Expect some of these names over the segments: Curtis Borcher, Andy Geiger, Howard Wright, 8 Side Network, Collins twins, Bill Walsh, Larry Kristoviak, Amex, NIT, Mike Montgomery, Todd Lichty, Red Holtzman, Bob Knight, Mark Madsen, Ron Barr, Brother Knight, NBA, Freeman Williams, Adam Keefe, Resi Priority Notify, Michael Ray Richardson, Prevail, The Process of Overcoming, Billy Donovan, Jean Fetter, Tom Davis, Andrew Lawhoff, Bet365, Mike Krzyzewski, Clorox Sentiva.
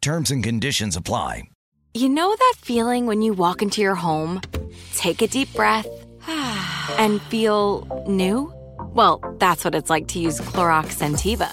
Terms and conditions apply. You know that feeling when you walk into your home, take a deep breath, and feel new? Well, that's what it's like to use Clorox Sentiva.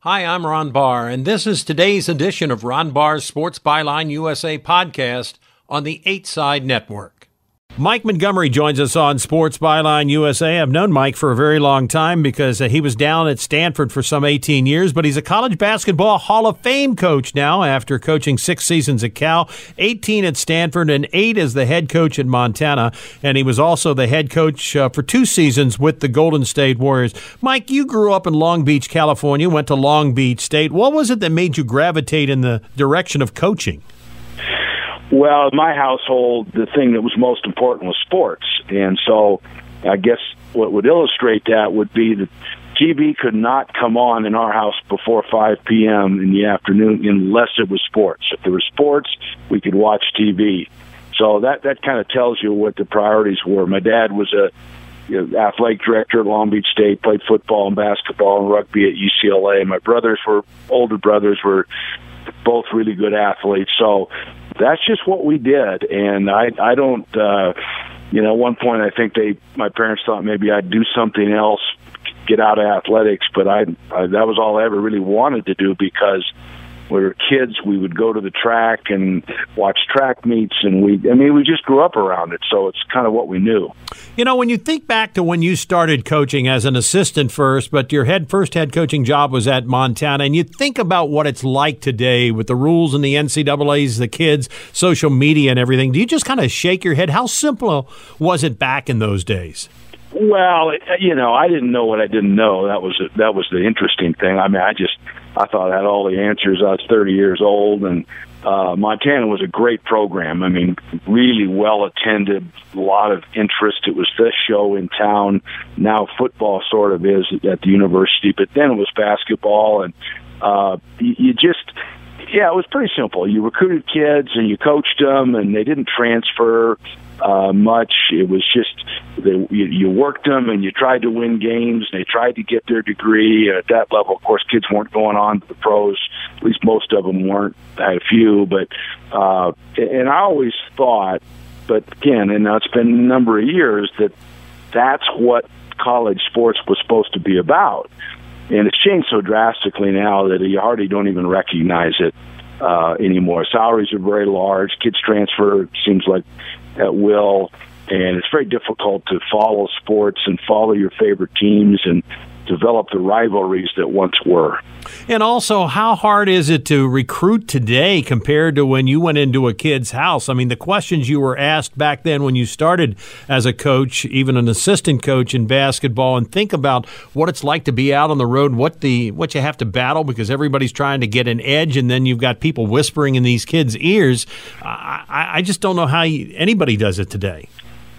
Hi, I'm Ron Barr, and this is today's edition of Ron Barr's Sports Byline USA podcast on the 8 Side Network. Mike Montgomery joins us on Sports Byline USA. I've known Mike for a very long time because he was down at Stanford for some 18 years, but he's a college basketball Hall of Fame coach now after coaching 6 seasons at Cal, 18 at Stanford, and 8 as the head coach at Montana. And he was also the head coach for 2 seasons with the Golden State Warriors. Mike, you grew up in Long Beach, California, went to Long Beach State. What was it that made you gravitate in the direction of coaching? Well, in my household, the thing that was most important was sports. And so I guess what would illustrate that would be that TV could not come on in our house before 5 p.m. in the afternoon unless it was sports. If there was sports, we could watch TV. So that kind of tells you what the priorities were. My dad was a athletic director at Long Beach State, played football and basketball and rugby at UCLA. My older brothers were both really good athletes. So that's just what we did. And I don't, at one point I think my parents thought maybe I'd do something else, get out of athletics, but I that was all I ever really wanted to do because when we were kids, we would go to the track and watch track meets, and we just grew up around it, so it's kind of what we knew. You know, when you think back to when you started coaching as an assistant first, but your first head coaching job was at Montana, and you think about what it's like today with the rules and the NCAAs, the kids, social media and everything, do you just kind of shake your head? How simple was it back in those days? Well, I didn't know what I didn't know. That was the interesting thing. I mean, I thought I had all the answers. I was 30 years old, and Montana was a great program. I mean, really well attended, a lot of interest. It was the show in town. Now football sort of is at the university, but then it was basketball, and it was pretty simple. You recruited kids, and you coached them, and they didn't transfer much. It was just you worked them and you tried to win games. They tried to get their degree. At that level, of course, kids weren't going on to the pros. At least most of them weren't. I had a few, but and I always thought, but again, and now it's been a number of years, that that's what college sports was supposed to be about. And it's changed so drastically now that you hardly don't even recognize it anymore. Salaries are very large. Kids transfer, seems like, at will, and it's very difficult to follow sports and follow your favorite teams and develop the rivalries that once were. And also, how hard is it to recruit today compared to when you went into a kid's house? I mean, the questions you were asked back then when you started as a coach, even an assistant coach in basketball, and think about what it's like to be out on the road, what you have to battle because everybody's trying to get an edge, and then you've got people whispering in these kids' ears. I just don't know how anybody does it today.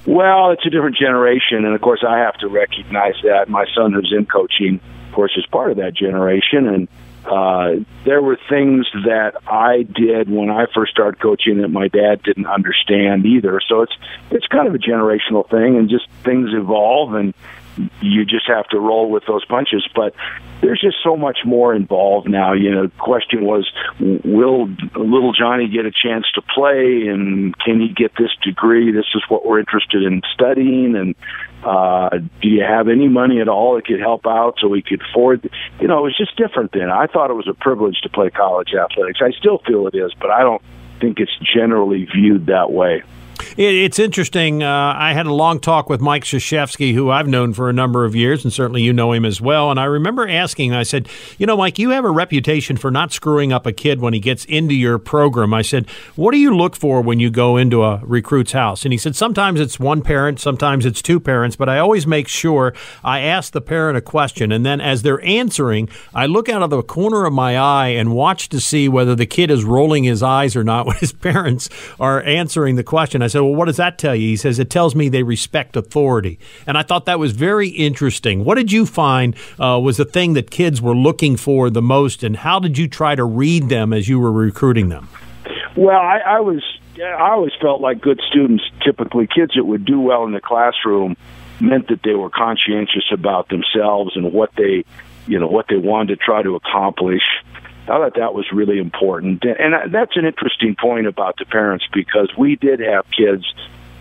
Well, it's a different generation, and of course I have to recognize that. My son, who's in coaching, of course, is part of that generation, and there were things that I did when I first started coaching that my dad didn't understand either. So it's kind of a generational thing, and just things evolve, and you just have to roll with those punches. But there's just so much more involved now. You know, the question was, will little Johnny get a chance to play, and can he get this degree? This is what we're interested in studying, and do you have any money at all that could help out so we could afford? You know, it was just different then. I thought it was a privilege to play college athletics. I still feel it is, but I don't think it's generally viewed that way. It's interesting. I had a long talk with Mike Krzyzewski, who I've known for a number of years, and certainly you know him as well. And I remember asking, I said, you know, Mike, you have a reputation for not screwing up a kid when he gets into your program. I said, what do you look for when you go into a recruit's house? And he said, sometimes it's one parent, sometimes it's two parents, but I always make sure I ask the parent a question. And then as they're answering, I look out of the corner of my eye and watch to see whether the kid is rolling his eyes or not when his parents are answering the question. I said, well, what does that tell you? He says, it tells me they respect authority. And I thought that was very interesting. What did you find was the thing that kids were looking for the most, and how did you try to read them as you were recruiting them? Well, I always felt like good students, typically kids that would do well in the classroom, meant that they were conscientious about themselves and what they wanted to try to accomplish. I thought that was really important. And that's an interesting point about the parents, because we did have kids.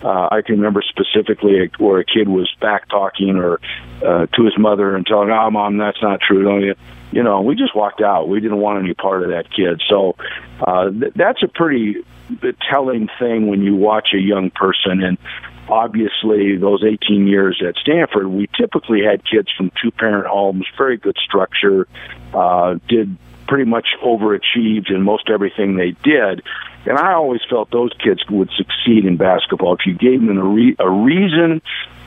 I can remember specifically where a kid was back talking or to his mother and telling, oh, Mom, that's not true. Don't you? You know, we just walked out. We didn't want any part of that kid. So that's a pretty telling thing when you watch a young person. And obviously, those 18 years at Stanford, we typically had kids from two-parent homes, very good structure, did pretty much overachieved in most everything they did. And I always felt those kids would succeed in basketball if you gave them a reason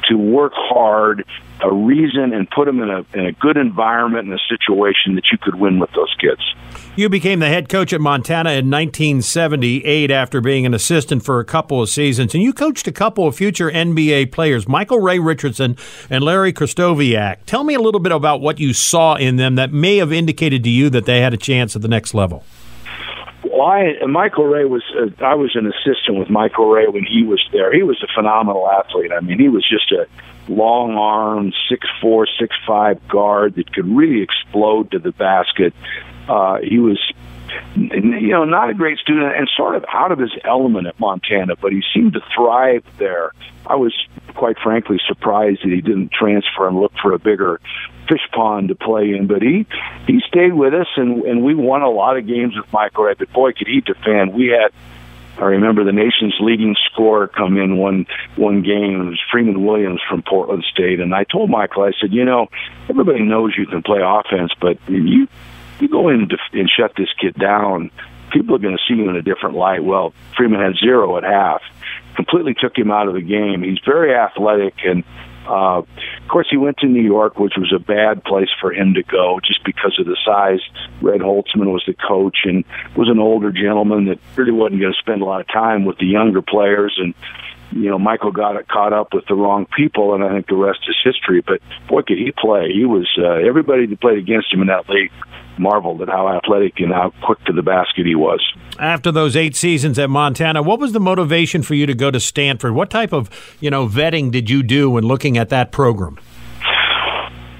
to work hard, a reason, and put them in a good environment and a situation that you could win with those kids. You became the head coach at Montana in 1978 after being an assistant for a couple of seasons, and you coached a couple of future NBA players, Michael Ray Richardson and Larry Kristoviak. Tell me a little bit about what you saw in them that may have indicated to you that they had a chance at the next level. Well, I was an assistant with Michael Ray when he was there. He was a phenomenal athlete. I mean, he was just a long-armed, 6'4", 6'5" guard that could really explode to the basket. He was, you know, not a great student and sort of out of his element at Montana, but he seemed to thrive there. I was, quite frankly, surprised that he didn't transfer and look for a bigger fish pond to play in, but he stayed with us, and we won a lot of games with Michael Ray, but boy, could he defend. We had, I remember, the nation's leading scorer come in one game. It was Freeman Williams from Portland State, and I told Michael, I said, you know, everybody knows you can play offense, but you go in and shut this kid down, people are going to see you in a different light. Well, Freeman had zero at half, completely took him out of the game. He's very athletic, and of course, he went to New York, which was a bad place for him to go just because of the size. Red Holtzman was the coach and was an older gentleman that really wasn't going to spend a lot of time with the younger players. And, you know, Michael got it caught up with the wrong people, and I think the rest is history. But, boy, could he play. He was everybody that played against him in that league marveled at how athletic and how quick to the basket he was. After those 8 seasons at Montana, what was the motivation for you to go to Stanford? What type of, you know, vetting did you do when looking at that program?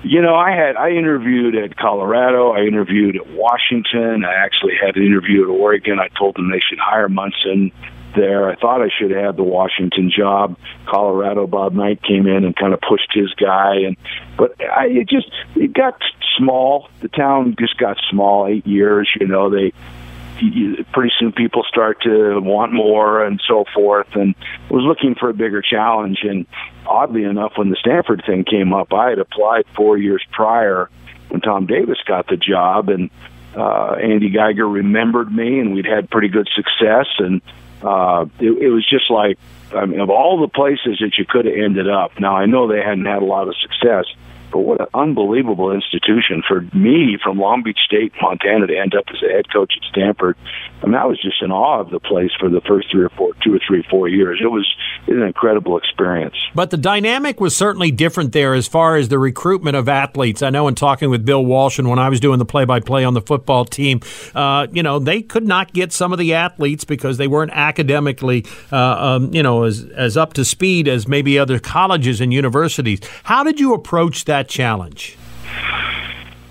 You know, I interviewed at Colorado. I interviewed at Washington. I actually had an interview at Oregon. I told them they should hire Munson there. I thought I should have the Washington job. Colorado, Bob Knight came in and kind of pushed his guy. But it got small. The town just got small. 8 years, you know, pretty soon people start to want more and so forth, and was looking for a bigger challenge. And oddly enough, when the Stanford thing came up, I had applied 4 years prior when Tom Davis got the job, and Andy Geiger remembered me, and we'd had pretty good success. And it was just like, I mean, of all the places that you could have ended up. Now, I know they hadn't had a lot of success, but what an unbelievable institution. For me, from Long Beach State, Montana, to end up as a head coach at Stanford, I mean, I was just in awe of the place for the first two or three, 4 years. It was an incredible experience. But the dynamic was certainly different there as far as the recruitment of athletes. I know in talking with Bill Walsh and when I was doing the play-by-play on the football team, they could not get some of the athletes because they weren't academically, as up to speed as maybe other colleges and universities. How did you approach that challenge?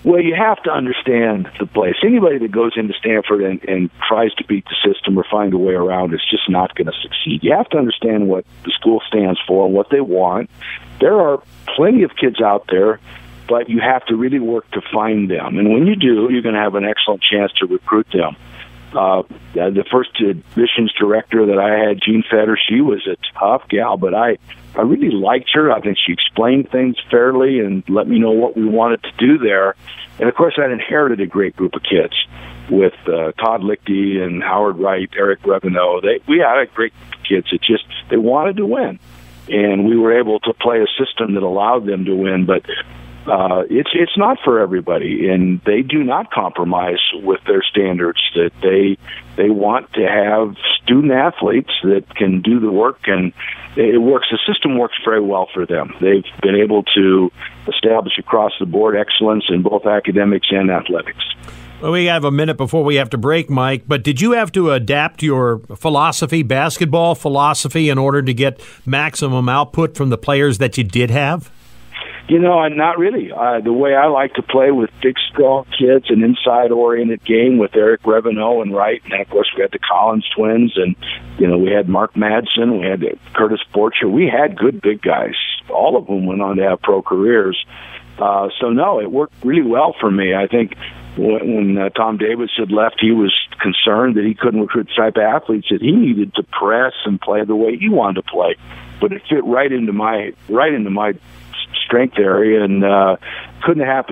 Well, you have to understand the place. Anybody that goes into Stanford and tries to beat the system or find a way around it's just not going to succeed. You have to understand what the school stands for and what they want. There are plenty of kids out there, but you have to really work to find them. And when you do, you're going to have an excellent chance to recruit them. The first admissions director that I had, Jean Fetter, she was a tough gal, but I really liked her. I think she explained things fairly and let me know what we wanted to do there. And, of course, I inherited a great group of kids with Todd Lichty and Howard Wright, Eric Reveno. We had a great group of kids that just they wanted to win. And we were able to play a system that allowed them to win, but it's not for everybody, and they do not compromise with their standards. That they want to have student athletes that can do the work, and it works. The system works very well for them. They've been able to establish across the board excellence in both academics and athletics. Well, we have a minute before we have to break, Mike, but did you have to adapt your philosophy, basketball philosophy, in order to get maximum output from the players that you did have? You know, not really. The way I like to play with big, strong kids, an inside-oriented game with Eric Reveno and Wright, and then, of course, we had the Collins twins, and, we had Mark Madsen, we had Curtis Borcher. We had good big guys. All of them went on to have pro careers. So, it worked really well for me. I think when Tom Davis had left, he was concerned that he couldn't recruit the type of athletes that he needed to press and play the way he wanted to play. But it fit right into my strength area, and it couldn't have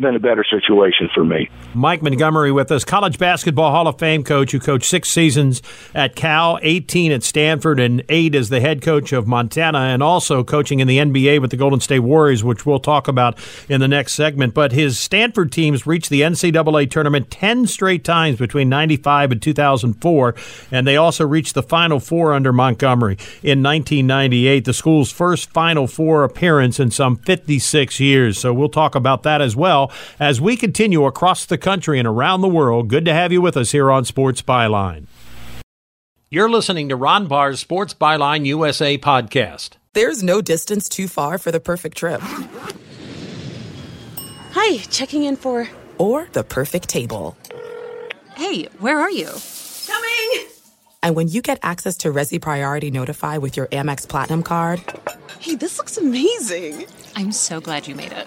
been a better situation for me. Mike Montgomery with us, College Basketball Hall of Fame coach who coached 6 seasons at Cal, 18 at Stanford, and 8 as the head coach of Montana, and also coaching in the NBA with the Golden State Warriors, which we'll talk about in the next segment. But his Stanford teams reached the NCAA tournament 10 straight times between 1995 and 2004, and they also reached the Final Four under Montgomery in 1998, the school's first Final Four appearance in some 56 years. So we'll talk about that as well as we continue across the country and around the world. Good to have you with us here on Sports Byline. You're listening to Ron Barr's Sports Byline USA podcast. There's no distance too far for the perfect trip. Hi, checking in for... Or the perfect table. Hey, where are you? Coming! And when you get access to Resi Priority Notify with your Amex Platinum card... Hey, this looks amazing. I'm so glad you made it.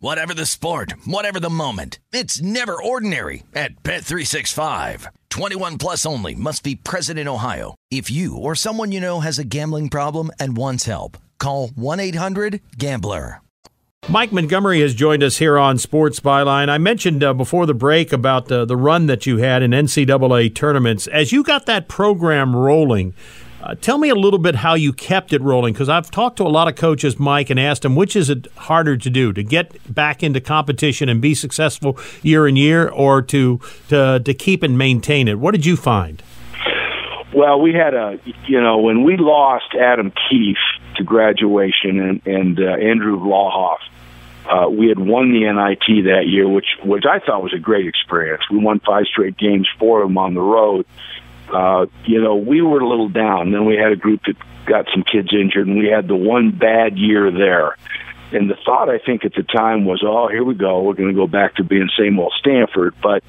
Whatever the sport, whatever the moment, it's never ordinary at Bet365. 21 plus only. Must be present in Ohio. If you or someone you know has a gambling problem and wants help, call 1-800-GAMBLER. Mike Montgomery has joined us here on Sports Byline. I mentioned before the break about the run that you had in NCAA tournaments. As you got that program rolling, tell me a little bit how you kept it rolling, because I've talked to a lot of coaches, Mike, and asked them, which is it harder to do, to get back into competition and be successful year in year, or to keep and maintain it? What did you find? Well, we had when we lost Adam Keefe to graduation and Andrew Lawhoff, we had won the NIT that year, which I thought was a great experience. We won 5 straight games, 4 of them on the road. We were a little down. Then we had a group that got some kids injured, and we had the one bad year there. And the thought, I think, at the time was, oh, here we go. We're going to go back to being same old Stanford. But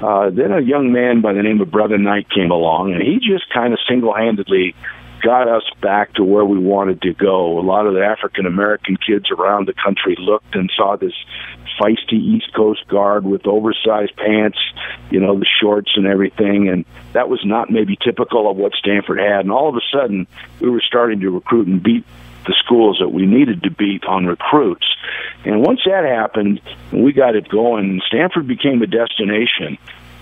then a young man by the name of Brother Knight came along, and he just kind of single-handedly got us back to where we wanted to go. A lot of the African-American kids around the country looked and saw this feisty East Coast guard with oversized pants, you know, the shorts and everything, and that was not maybe typical of what Stanford had. And all of a sudden, we were starting to recruit and beat the schools that we needed to beat on recruits. And once that happened, we got it going. Stanford became a destination.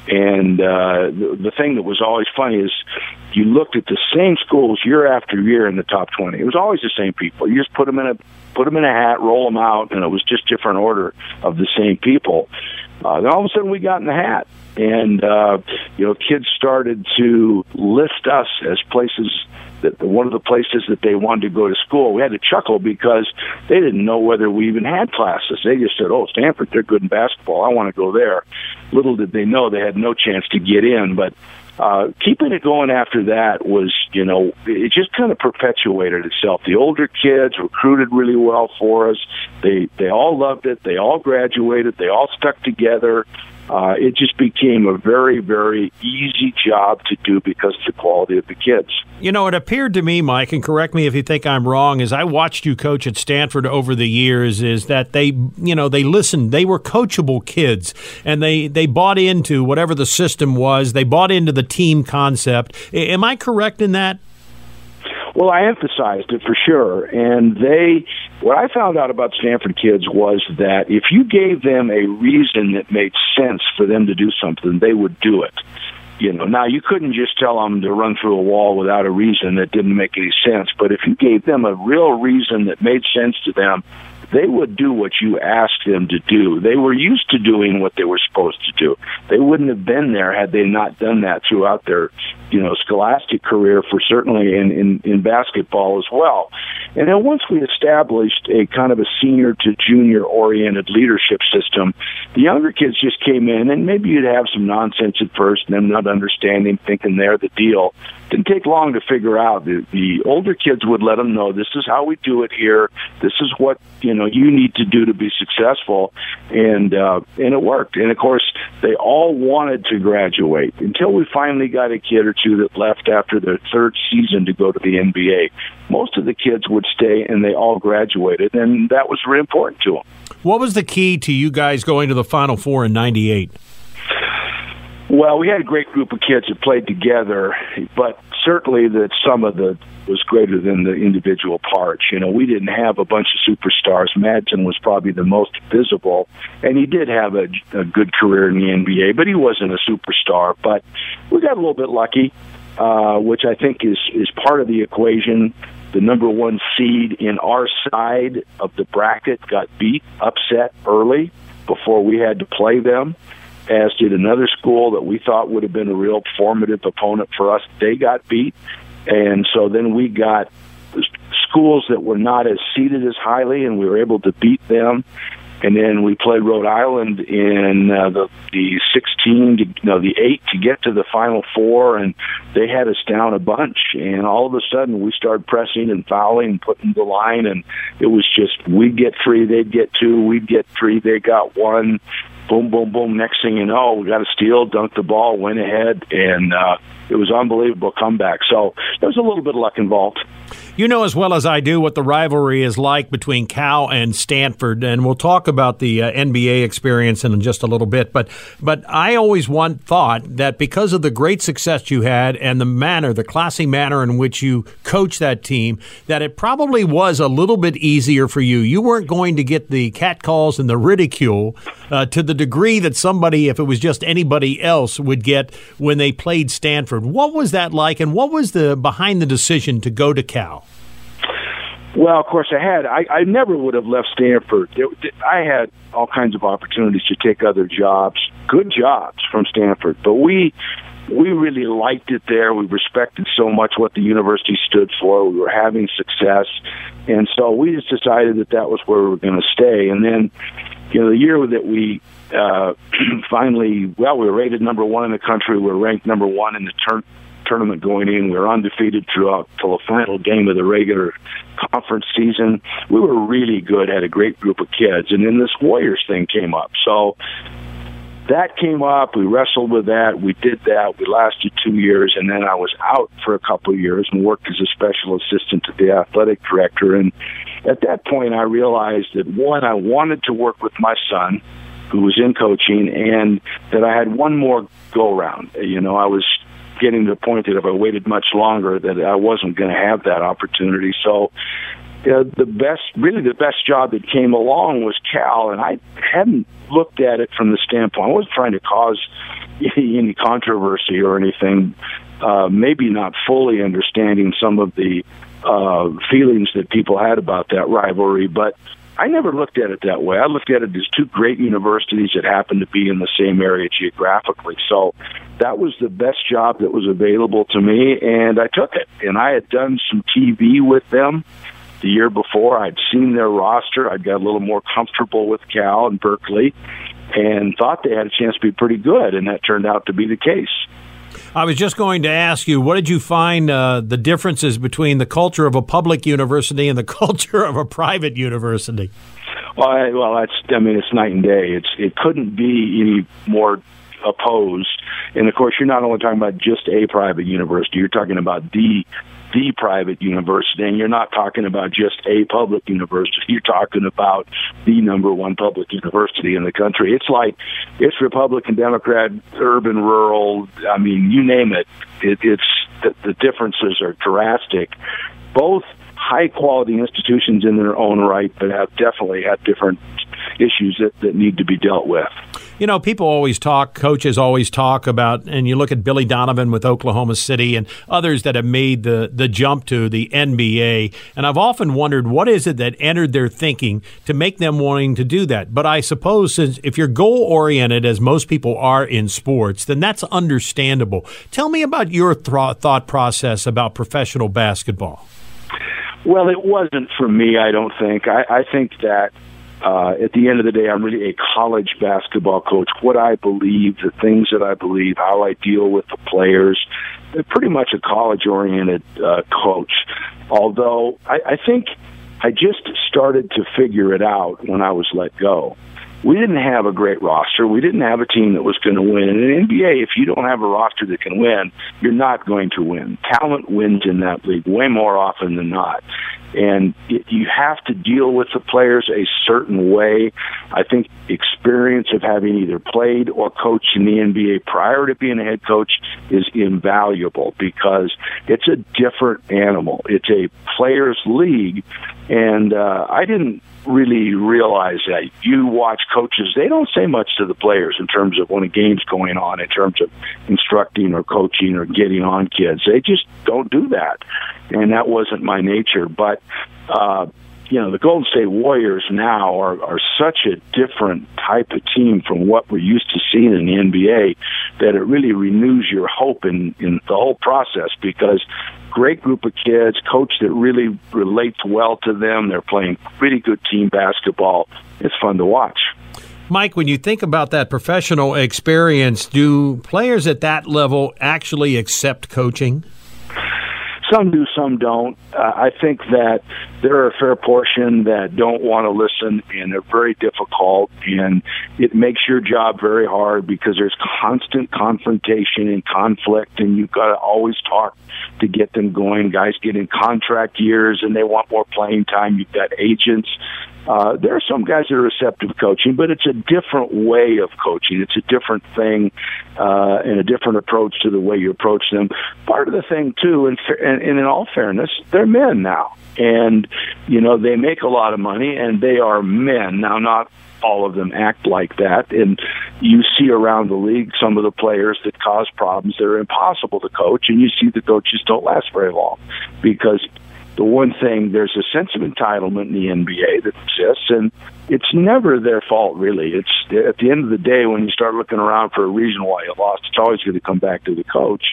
And the thing that was always funny is you looked at the same schools year after year in the top 20. It was always the same people. You just put them in a hat, roll them out, and it was just different order of the same people. Then all of a sudden we got in the hat, and kids started to list us as places that one of the places that they wanted to go to school. We had to chuckle because they didn't know whether we even had classes. They just said, "Oh, Stanford, they're good in basketball. I want to go there." Little did they know they had no chance to get in, but keeping it going after that was, it just kind of perpetuated itself. The older kids recruited really well for us. They all loved it. They all graduated. They all stuck together. It just became a very, very easy job to do because of the quality of the kids. You know, it appeared to me, Mike, and correct me if you think I'm wrong, as I watched you coach at Stanford over the years, is that they listened. They were coachable kids, and they bought into whatever the system was. They bought into the team concept. Am I correct in that? Well, I emphasized it for sure, and what I found out about Stanford kids was that if you gave them a reason that made sense for them to do something, they would do it. Now you couldn't just tell them to run through a wall without a reason that didn't make any sense, but if you gave them a real reason that made sense to them, they would do what you asked them to do. They were used to doing what they were supposed to do. They wouldn't have been there had they not done that throughout their, scholastic career, for certainly in basketball as well. And then once we established a kind of a senior to junior oriented leadership system, the younger kids just came in, and maybe you'd have some nonsense at first and them not understanding, thinking they're the deal. Didn't take long to figure out. The older kids would let them know, this is how we do it here. This is what you need to do to be successful, and it worked. And of course, they all wanted to graduate until we finally got a kid or two that left after their third season to go to the NBA. Most of the kids would stay, and they all graduated, and that was really important to them. What was the key to you guys going to the Final Four in '98? Well, we had a great group of kids that played together, but certainly that some of the was greater than the individual parts. We didn't have a bunch of superstars. Madsen was probably the most visible, and he did have a good career in the NBA, but he wasn't a superstar. But we got a little bit lucky, which I think is part of the equation. The number one seed in our side of the bracket got upset early before we had to play them, as did another school that we thought would have been a real formative opponent for us. They got beat, and so then we got schools that were not as seeded as highly, and we were able to beat them. And then we played Rhode Island in the 8 to get to the Final Four, and they had us down a bunch. And all of a sudden, we started pressing and fouling and putting the line, and it was just we'd get three, they'd get two, we'd get three, they got one. Boom, boom, boom. Next thing you know, we got a steal, dunked the ball, went ahead, and it was unbelievable comeback. So there was a little bit of luck involved. You know as well as I do what the rivalry is like between Cal and Stanford, and we'll talk about the NBA experience in just a little bit. But I always thought that because of the great success you had and the classy manner in which you coached that team, that it probably was a little bit easier for you. You weren't going to get the catcalls and the ridicule to the degree that somebody, if it was just anybody else, would get when they played Stanford. What was that like, and what was behind the decision to go to Cal? Well, of course, I never would have left Stanford. I had all kinds of opportunities to take other jobs, good jobs from Stanford. But we really liked it there. We respected so much what the university stood for. We were having success. And so we just decided that was where we were going to stay. And then, the year that we finally, we were rated number one in the country. We were ranked number one in the tournament going in. We were undefeated throughout till the final game of the regular conference season. We were really good, had a great group of kids, and then this Warriors thing came up. So that came up. We wrestled with that. We did that. We lasted 2 years, and then I was out for a couple of years and worked as a special assistant to the athletic director. And at that point, I realized that, one, I wanted to work with my son, who was in coaching, and that I had one more go-round. You know, I was getting to the point that if I waited much longer, that I wasn't going to have that opportunity. So the best job that came along was Cal, and I hadn't looked at it from the standpoint. I wasn't trying to cause any controversy or anything, maybe not fully understanding some of the feelings that people had about that rivalry, but I never looked at it that way. I looked at it as two great universities that happened to be in the same area geographically. So that was the best job that was available to me, and I took it. And I had done some TV with them the year before. I'd seen their roster. I'd got a little more comfortable with Cal and Berkeley and thought they had a chance to be pretty good, and that turned out to be the case. I was just going to ask you, what did you find the differences between the culture of a public university and the culture of a private university? Well, it's night and day. It couldn't be any more opposed. And, of course, you're not only talking about just a private university. You're talking about the private university, and you're not talking about just a public university. You're talking about the number one public university in the country. It's like, it's Republican, Democrat, urban, rural, I mean, you name it. The differences are drastic. Both high-quality institutions in their own right, but have definitely had different issues that need to be dealt with. You know, people always talk, coaches always talk about, and you look at Billy Donovan with Oklahoma City and others that have made the jump to the NBA, and I've often wondered what is it that entered their thinking to make them wanting to do that. But I suppose since if you're goal-oriented, as most people are in sports, then that's understandable. Tell me about your thought process about professional basketball. Well, it wasn't for me, I don't think. I think that at the end of the day, I'm really a college basketball coach. What I believe, the things that I believe, how I deal with the players, they're pretty much a college-oriented coach. Although I think I just started to figure it out when I was let go. We didn't have a great roster. We didn't have a team that was going to win. And in the NBA, if you don't have a roster that can win, you're not going to win. Talent wins in that league way more often than not. And you have to deal with the players a certain way. I think experience of having either played or coached in the NBA prior to being a head coach is invaluable because it's a different animal. It's a players' league, and I didn't really realize that. You watch coaches, they don't say much to the players in terms of when a game's going on, in terms of instructing or coaching or getting on kids. They just don't do that, and that wasn't my nature. But you know, the Golden State Warriors now are such a different type of team from what we're used to seeing in the NBA that it really renews your hope in the whole process, because great group of kids, coach that really relates well to them. They're playing pretty good team basketball. It's fun to watch. Mike, when you think about that professional experience, do players at that level actually accept coaching? Some do, some don't. I think that there are a fair portion that don't want to listen, and they're very difficult, and it makes your job very hard because there's constant confrontation and conflict, and you've got to always talk to get them going. Guys get in contract years, and they want more playing time. You've got agents. There are some guys that are receptive to coaching, but it's a different way of coaching. It's a different thing and a different approach to the way you approach them. Part of the thing, too, and in all fairness, they're men now. And, you know, they make a lot of money, and they are men. Now, not all of them act like that. And you see around the league some of the players that cause problems that are impossible to coach, and you see the coaches don't last very long because the one thing, there's a sense of entitlement in the NBA that exists, and it's never their fault, really. It's at the end of the day, when you start looking around for a reason why you lost, it's always going to come back to the coach.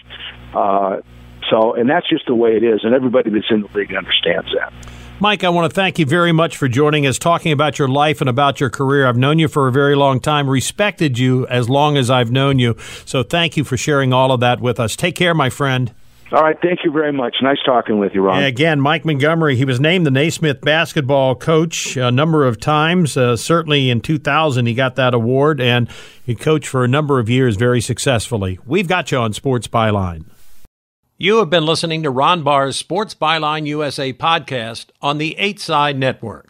And that's just the way it is, and everybody that's in the league understands that. Mike, I want to thank you very much for joining us, talking about your life and about your career. I've known you for a very long time, respected you as long as I've known you, so thank you for sharing all of that with us. Take care, my friend. All right, thank you very much. Nice talking with you, Ron. And again, Mike Montgomery, he was named the Naismith Basketball Coach a number of times. Certainly in 2000 he got that award, and he coached for a number of years very successfully. We've got you on Sports Byline. You have been listening to Ron Barr's Sports Byline USA podcast on the 8 Side Network.